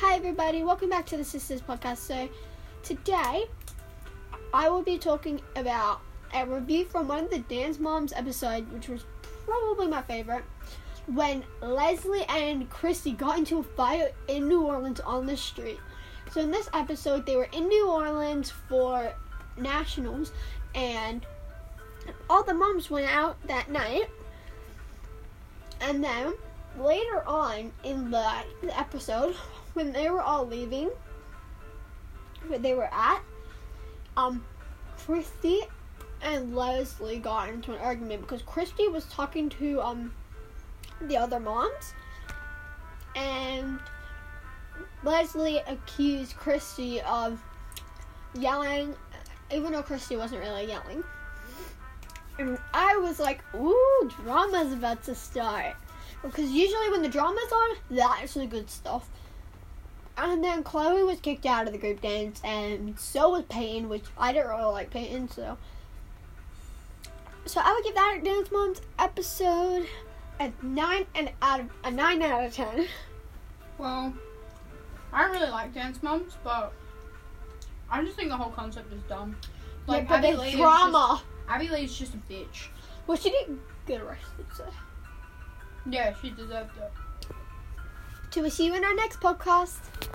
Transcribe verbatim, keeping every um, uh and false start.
Hi everybody, welcome back to the Sisters Podcast. So today I will be talking about a review from one of the Dance Moms episodes, which was probably my favourite, when Leslie and Christy got into a fight in New Orleans on the street. So in this episode, they were in New Orleans for Nationals, and all the moms went out that night, and then later on in the episode, when they were all leaving, where they were at, um, Christy and Leslie got into an argument because Christy was talking to um the other moms, and Leslie accused Christy of yelling, even though Christy wasn't really yelling. And I was like, ooh, drama's about to start. Because usually when the drama's on, that's the good stuff. And then Chloe was kicked out of the group dance, and so was Peyton, which I didn't really like Peyton, so. So I would give that Dance Moms episode a nine and out of a nine out of ten. Well, I really like Dance Moms, but I just think the whole concept is dumb. Like, yeah, but Abby there's Lee drama. Just, Abby Lee's just a bitch. Well, she didn't get arrested, so. Yeah, she deserved it. Till we see you in our next podcast.